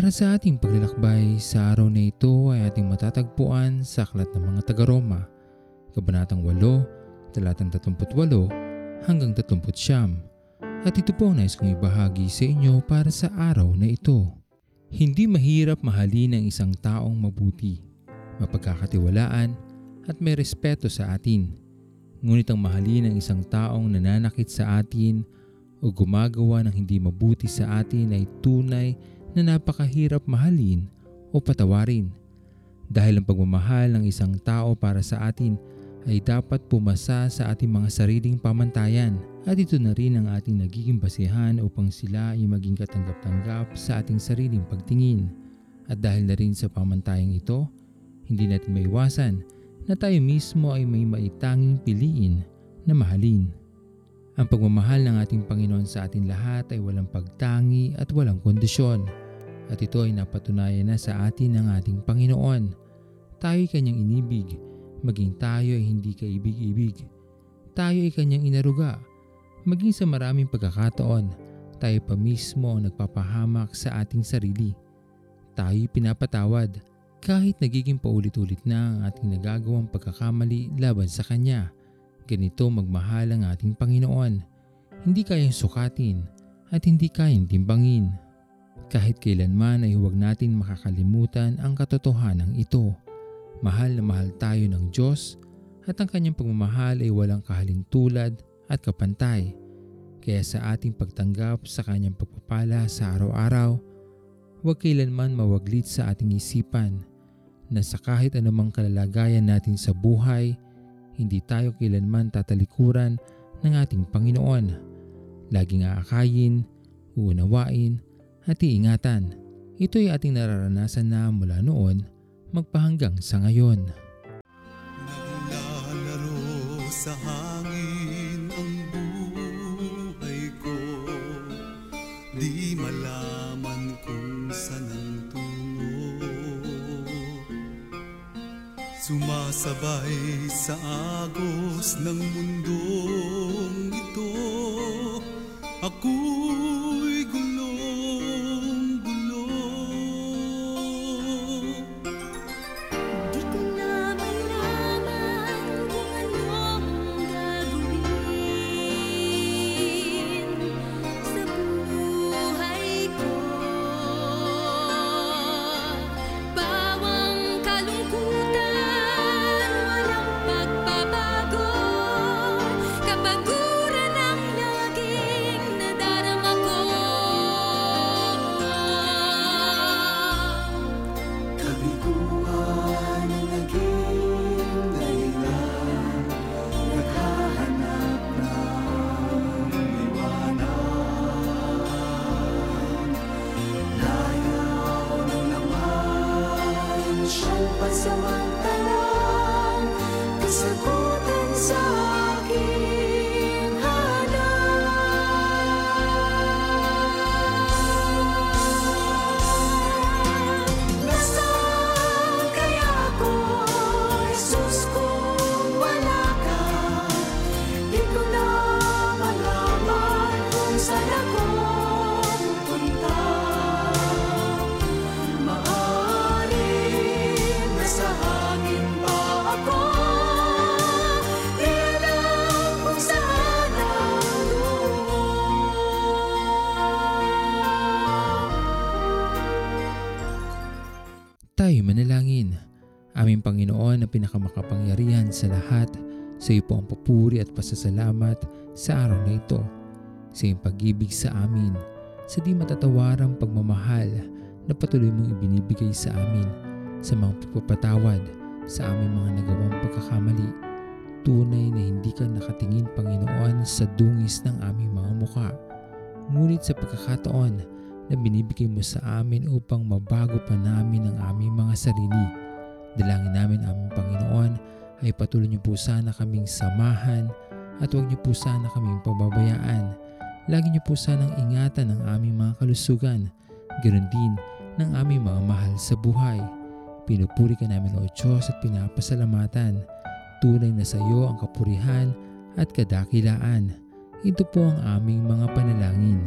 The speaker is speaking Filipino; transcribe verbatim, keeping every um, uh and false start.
Para sa ating paglalakbay, sa araw na ito ay ating matatagpuan sa Aklat ng mga Taga-Roma, Kabanatang eight, Talatang thirty-eight hanggang thirty-nine. At ito po nais kong ibahagi sa inyo para sa araw na ito. Hindi mahirap mahalin ang isang taong mabuti, mapagkakatiwalaan at may respeto sa atin. Ngunit ang mahalin ang isang taong nananakit sa atin o gumagawa ng hindi mabuti sa atin ay tunay na napakahirap mahalin o patawarin. Dahil ang pagmamahal ng isang tao para sa atin ay dapat pumasa sa ating mga sariling pamantayan, at ito na rin ang ating nagiging basehan upang sila ay maging katanggap-tanggap sa ating sariling pagtingin. At dahil na rin sa pamantayang ito, hindi natin maiwasan na tayo mismo ay may maitanging piliin na mahalin. Ang pagmamahal ng ating Panginoon sa atin lahat ay walang pagtangi at walang kondisyon. At ito ay napatunayan na sa atin ng ating Panginoon. Tayo ay kanyang inibig, maging tayo ay hindi kaibig-ibig. Tayo ay kanyang inaruga, maging sa maraming pagkakataon. Tayo pa mismo ang nagpapahamak sa ating sarili. Tayo ay pinapatawad, kahit nagiging paulit-ulit na ang ating nagagawang pagkakamali laban sa kanya. Ganito magmahal ang ating Panginoon. Hindi kayang sukatin at hindi kayang timbangin. Kahit kailanman ay huwag natin makakalimutan ang katotohanan ito. Mahal na mahal tayo ng Diyos at ang kanyang pagmamahal ay walang kahalintulad at kapantay. Kaya sa ating pagtanggap sa kanyang pagpapala sa araw-araw, huwag kailanman mawaglit sa ating isipan na sa kahit anumang kalalagayan natin sa buhay, hindi tayo kailanman tatalikuran ng ating Panginoon. Laging aakayin, uunawain at iingatan. Ito'y ating nararanasan na mula noon magpahanggang sa ngayon. Naglalaro sa hangin ang buhay ko, di malaman kung saan ang tungo. Sumasabay sa agos ng mundong ito, ako'y gulong-gulo. Di ko na malaman kung anong gagawin sa buhay ko. Bawang kalungkutan, siyang pansamantalang kasagutan sa aking hanap. Nasaan kaya ako, Jesus, kung wala ka? Di ko na malaman kung saan ako punta. Tayo manalangin. Aming Panginoon na pinakamakapangyarihan sa lahat, sa iyo po ang papuri at pasasalamat sa araw na ito, sa iyong pag-ibig sa amin, sa di matatawarang pagmamahal na patuloy mong ibinibigay sa amin, sa mga pagpapatawad sa aming mga nagawang pagkakamali. Tunay na hindi ka nakatingin, Panginoon, sa dungis ng aming mga mukha, ngunit sa pagkakataon na binibigay mo sa amin upang mabago pa namin ang aming mga sarili. Dalangin namin, aming Panginoon, ay patuloy niyo po sana kaming samahan at huwag niyo po sana kaming pababayaan. Lagi niyo po sanang ingatan ang aming mga kalusugan, ganoon din ng aming mga mahal sa buhay. Pinupuri ka namin, O Diyos, at pinapasalamatan. Tunay na sa iyo ang kapurihan at kadakilaan. Ito po ang aming mga panalangin